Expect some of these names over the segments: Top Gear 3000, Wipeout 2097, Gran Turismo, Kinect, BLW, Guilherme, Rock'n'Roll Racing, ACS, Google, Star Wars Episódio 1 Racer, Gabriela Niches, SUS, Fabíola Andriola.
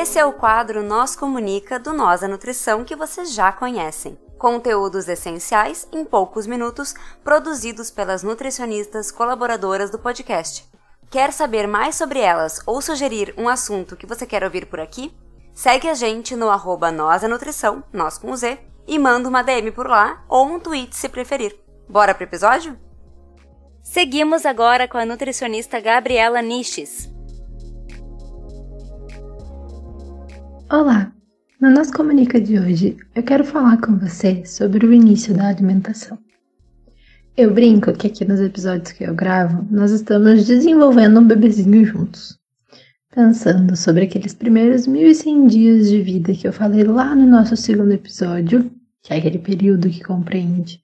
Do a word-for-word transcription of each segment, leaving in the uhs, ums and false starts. Esse é o quadro Nós Comunica do Nós da Nutrição, que vocês já conhecem. Conteúdos essenciais em poucos minutos, produzidos pelas nutricionistas colaboradoras do podcast. Quer saber mais sobre elas ou sugerir um assunto que você quer ouvir por aqui? Segue a gente no arroba Nós da Nutrição, nós com Z, e manda uma D M por lá ou um tweet se preferir. Bora pro episódio? Seguimos agora com a nutricionista Gabriela Niches. Olá! No Nós Comunica de hoje, eu quero falar com você sobre o início da alimentação. Eu brinco que aqui nos episódios que eu gravo, nós estamos desenvolvendo um bebezinho juntos. Pensando sobre aqueles primeiros mil e cem dias de vida que eu falei lá no nosso segundo episódio, que é aquele período que compreende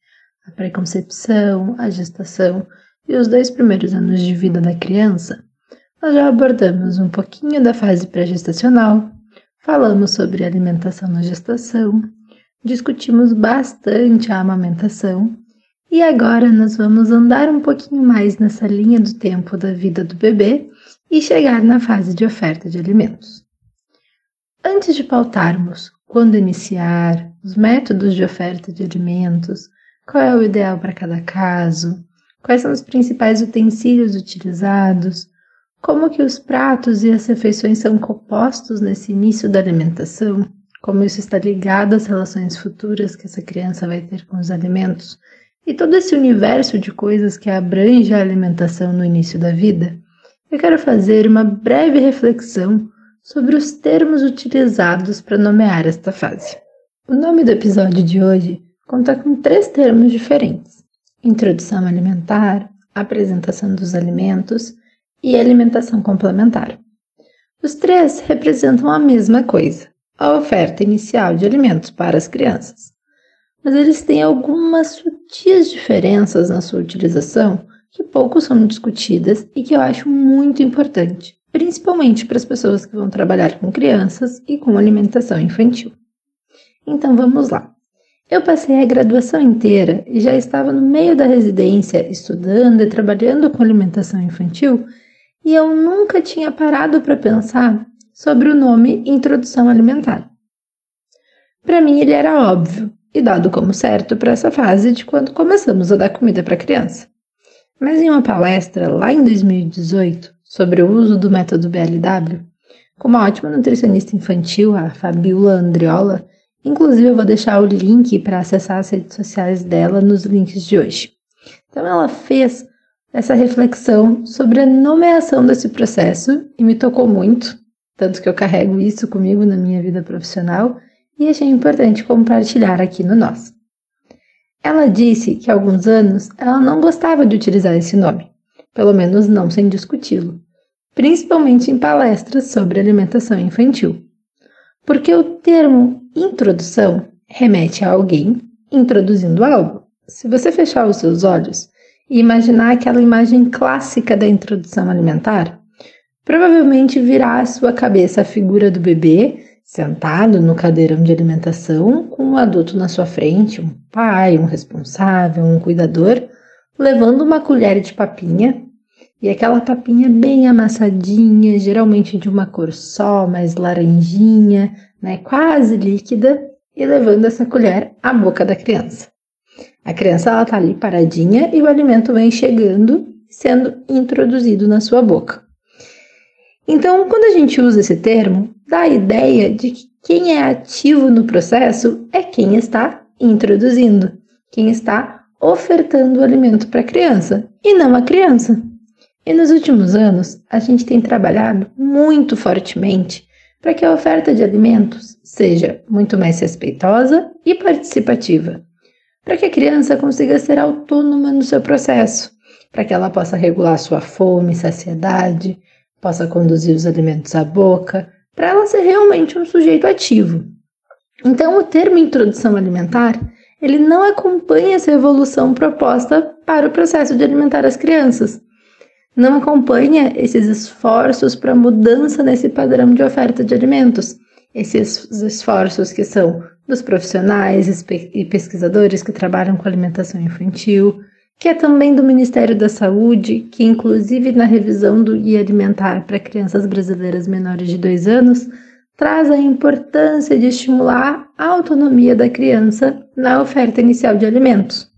a pré-concepção, a gestação e os dois primeiros anos de vida da criança, nós já abordamos um pouquinho da fase pré-gestacional, falamos sobre alimentação na gestação, discutimos bastante a amamentação e agora nós vamos andar um pouquinho mais nessa linha do tempo da vida do bebê e chegar na fase de oferta de alimentos. Antes de pautarmos quando iniciar, os métodos de oferta de alimentos, qual é o ideal para cada caso, quais são os principais utensílios utilizados, como que os pratos e as refeições são compostos nesse início da alimentação? Como isso está ligado às relações futuras que essa criança vai ter com os alimentos? E todo esse universo de coisas que abrange a alimentação no início da vida? Eu quero fazer uma breve reflexão sobre os termos utilizados para nomear esta fase. O nome do episódio de hoje conta com três termos diferentes: introdução alimentar, apresentação dos alimentos e alimentação complementar. Os três representam a mesma coisa, a oferta inicial de alimentos para as crianças, mas eles têm algumas sutis diferenças na sua utilização que pouco são discutidas e que eu acho muito importante, principalmente para as pessoas que vão trabalhar com crianças e com alimentação infantil. Então vamos lá. Eu passei a graduação inteira e já estava no meio da residência, estudando e trabalhando com alimentação infantil, e eu nunca tinha parado para pensar sobre o nome introdução alimentar. Para mim ele era óbvio e dado como certo para essa fase de quando começamos a dar comida para a criança. Mas em uma palestra lá em dois mil e dezoito sobre o uso do método B L W, com uma ótima nutricionista infantil, a Fabíola Andriola, inclusive eu vou deixar o link para acessar as redes sociais dela nos links de hoje. Então ela fez essa reflexão sobre a nomeação desse processo e me tocou muito, tanto que eu carrego isso comigo na minha vida profissional e achei importante compartilhar aqui no nosso. Ela disse que há alguns anos ela não gostava de utilizar esse nome, pelo menos não sem discuti-lo, principalmente em palestras sobre alimentação infantil, porque o termo introdução remete a alguém introduzindo algo. Se você fechar os seus olhos e imaginar aquela imagem clássica da introdução alimentar, provavelmente virá à sua cabeça a figura do bebê sentado no cadeirão de alimentação com um adulto na sua frente, um pai, um responsável, um cuidador, levando uma colher de papinha e aquela papinha bem amassadinha, geralmente de uma cor só, mais laranjinha, né, quase líquida, e levando essa colher à boca da criança. A criança ela está ali paradinha e o alimento vem chegando, sendo introduzido na sua boca. Então, quando a gente usa esse termo, dá a ideia de que quem é ativo no processo é quem está introduzindo, quem está ofertando o alimento para a criança, e não a criança. E nos últimos anos, a gente tem trabalhado muito fortemente para que a oferta de alimentos seja muito mais respeitosa e participativa, para que a criança consiga ser autônoma no seu processo, para que ela possa regular sua fome e saciedade, possa conduzir os alimentos à boca, para ela ser realmente um sujeito ativo. Então, o termo introdução alimentar, ele não acompanha essa evolução proposta para o processo de alimentar as crianças, não acompanha esses esforços para mudança nesse padrão de oferta de alimentos, esses esforços que são dos profissionais e pesquisadores que trabalham com alimentação infantil, que é também do Ministério da Saúde, que inclusive na revisão do Guia Alimentar para Crianças Brasileiras Menores de dois anos, traz a importância de estimular a autonomia da criança na oferta inicial de alimentos.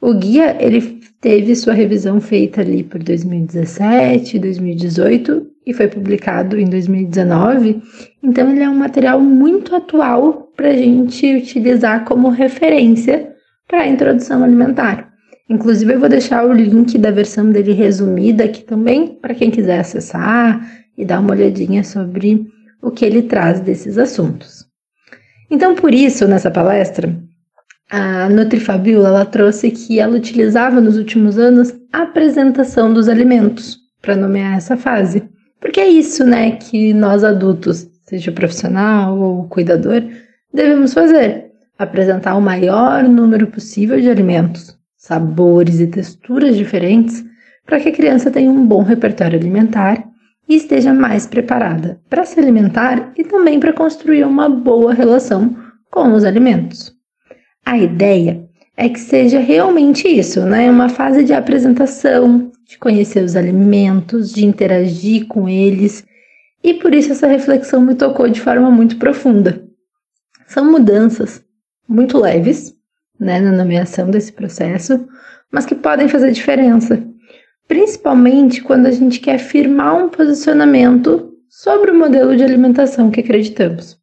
O guia ele teve sua revisão feita ali por dois mil e dezessete, dois mil e dezoito e foi publicado em dois mil e dezenove, então ele é um material muito atual para a gente utilizar como referência para a introdução alimentar. Inclusive eu vou deixar o link da versão dele resumida aqui também, para quem quiser acessar e dar uma olhadinha sobre o que ele traz desses assuntos. Então por isso, nessa palestra, a Nutrifabíola, ela trouxe que ela utilizava nos últimos anos a apresentação dos alimentos para nomear essa fase. Porque é isso, né, que nós adultos, seja profissional ou cuidador, devemos fazer. Apresentar o maior número possível de alimentos, sabores e texturas diferentes para que a criança tenha um bom repertório alimentar e esteja mais preparada para se alimentar e também para construir uma boa relação com os alimentos. A ideia é que seja realmente isso, né? Uma fase de apresentação, de conhecer os alimentos, de interagir com eles. E por isso essa reflexão me tocou de forma muito profunda. São mudanças muito leves, né, na nomeação desse processo, mas que podem fazer diferença. Principalmente quando a gente quer firmar um posicionamento sobre o modelo de alimentação que acreditamos.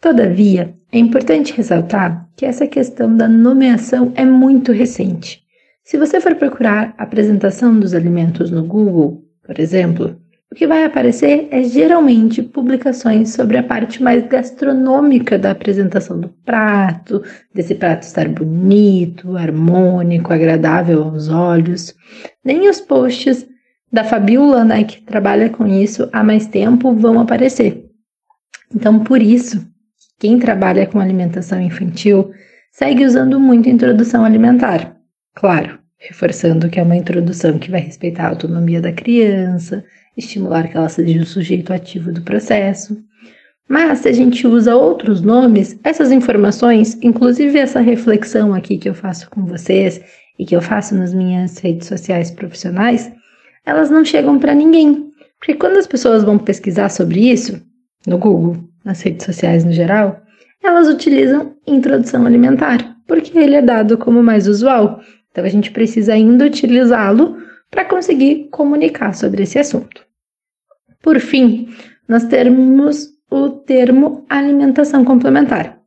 Todavia, é importante ressaltar que essa questão da nomeação é muito recente. Se você for procurar a apresentação dos alimentos no Google, por exemplo, o que vai aparecer é geralmente publicações sobre a parte mais gastronômica da apresentação do prato, desse prato estar bonito, harmônico, agradável aos olhos. Nem os posts da Fabíola, né, que trabalha com isso há mais tempo, vão aparecer. Então, por isso, quem trabalha com alimentação infantil segue usando muito introdução alimentar. Claro, reforçando que é uma introdução que vai respeitar a autonomia da criança, estimular que ela seja o sujeito ativo do processo. Mas se a gente usa outros nomes, essas informações, inclusive essa reflexão aqui que eu faço com vocês e que eu faço nas minhas redes sociais profissionais, elas não chegam para ninguém. Porque quando as pessoas vão pesquisar sobre isso, no Google, nas redes sociais no geral, elas utilizam introdução alimentar, porque ele é dado como mais usual. Então, a gente precisa ainda utilizá-lo para conseguir comunicar sobre esse assunto. Por fim, nós temos o termo alimentação complementar,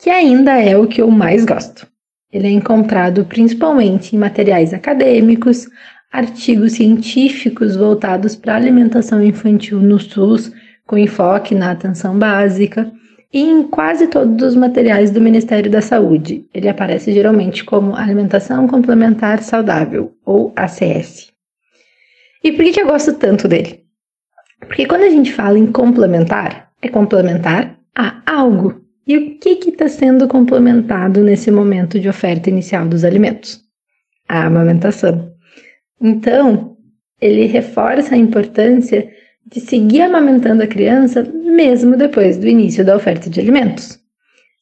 que ainda é o que eu mais gosto. Ele é encontrado principalmente em materiais acadêmicos, artigos científicos voltados para a alimentação infantil no SUS, com enfoque na atenção básica, e em quase todos os materiais do Ministério da Saúde. Ele aparece geralmente como Alimentação Complementar Saudável, ou A C S. E por que que eu gosto tanto dele? Porque quando a gente fala em complementar, é complementar a algo. E o que que está sendo complementado nesse momento de oferta inicial dos alimentos? A amamentação. Então, ele reforça a importância de seguir amamentando a criança mesmo depois do início da oferta de alimentos.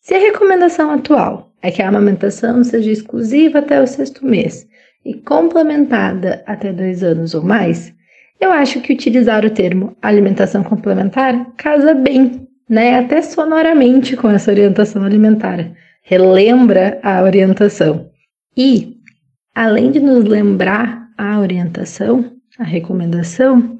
Se a recomendação atual é que a amamentação seja exclusiva até o sexto mês e complementada até dois anos ou mais, eu acho que utilizar o termo alimentação complementar casa bem, né? Até sonoramente com essa orientação alimentar. Relembra a orientação. E, além de nos lembrar a orientação, a recomendação,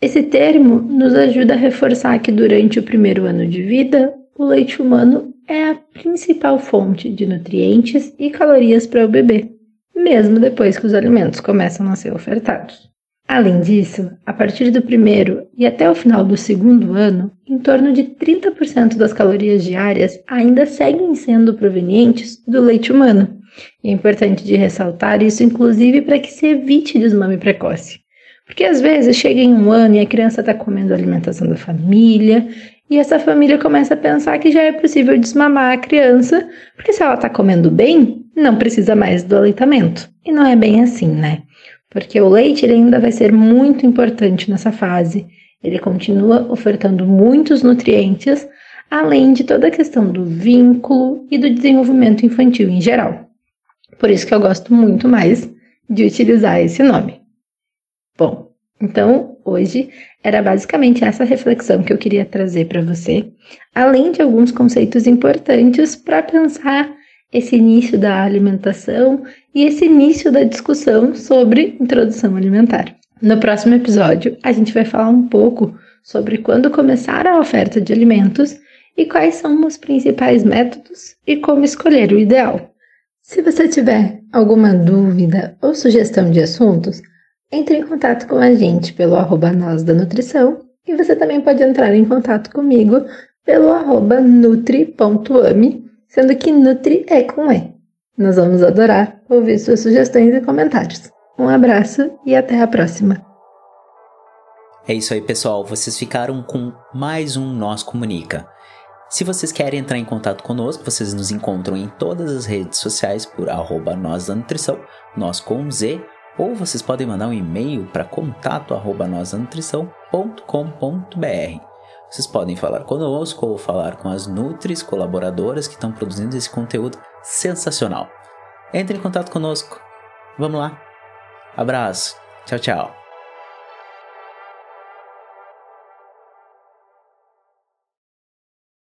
esse termo nos ajuda a reforçar que durante o primeiro ano de vida, o leite humano é a principal fonte de nutrientes e calorias para o bebê, mesmo depois que os alimentos começam a ser ofertados. Além disso, a partir do primeiro e até o final do segundo ano, em torno de trinta por cento das calorias diárias ainda seguem sendo provenientes do leite humano. E é importante de ressaltar isso, inclusive, para que se evite desmame precoce. Porque às vezes chega em um ano e a criança está comendo a alimentação da família e essa família começa a pensar que já é possível desmamar a criança, porque se ela está comendo bem, não precisa mais do aleitamento. E não é bem assim, né? Porque o leite ele ainda vai ser muito importante nessa fase. Ele continua ofertando muitos nutrientes, além de toda a questão do vínculo e do desenvolvimento infantil em geral. Por isso que eu gosto muito mais de utilizar esse nome. Bom, então hoje era basicamente essa reflexão que eu queria trazer para você, além de alguns conceitos importantes para pensar esse início da alimentação e esse início da discussão sobre introdução alimentar. No próximo episódio, a gente vai falar um pouco sobre quando começar a oferta de alimentos e quais são os principais métodos e como escolher o ideal. Se você tiver alguma dúvida ou sugestão de assuntos, entre em contato com a gente pelo arroba nós da nutrição e você também pode entrar em contato comigo pelo arroba nutri ponto a m e, sendo que nutri é com E. Nós vamos adorar ouvir suas sugestões e comentários. Um abraço e até a próxima! É isso aí, pessoal. Vocês ficaram com mais um Nós Comunica. Se vocês querem entrar em contato conosco, vocês nos encontram em todas as redes sociais por arroba nós da nutrição, nós com Z, ou vocês podem mandar um e-mail para contato arroba nós da nutrição ponto com ponto b r. Vocês podem falar conosco ou falar com as nutris colaboradoras que estão produzindo esse conteúdo sensacional. Entre em contato conosco. Vamos lá. Abraço. Tchau, tchau.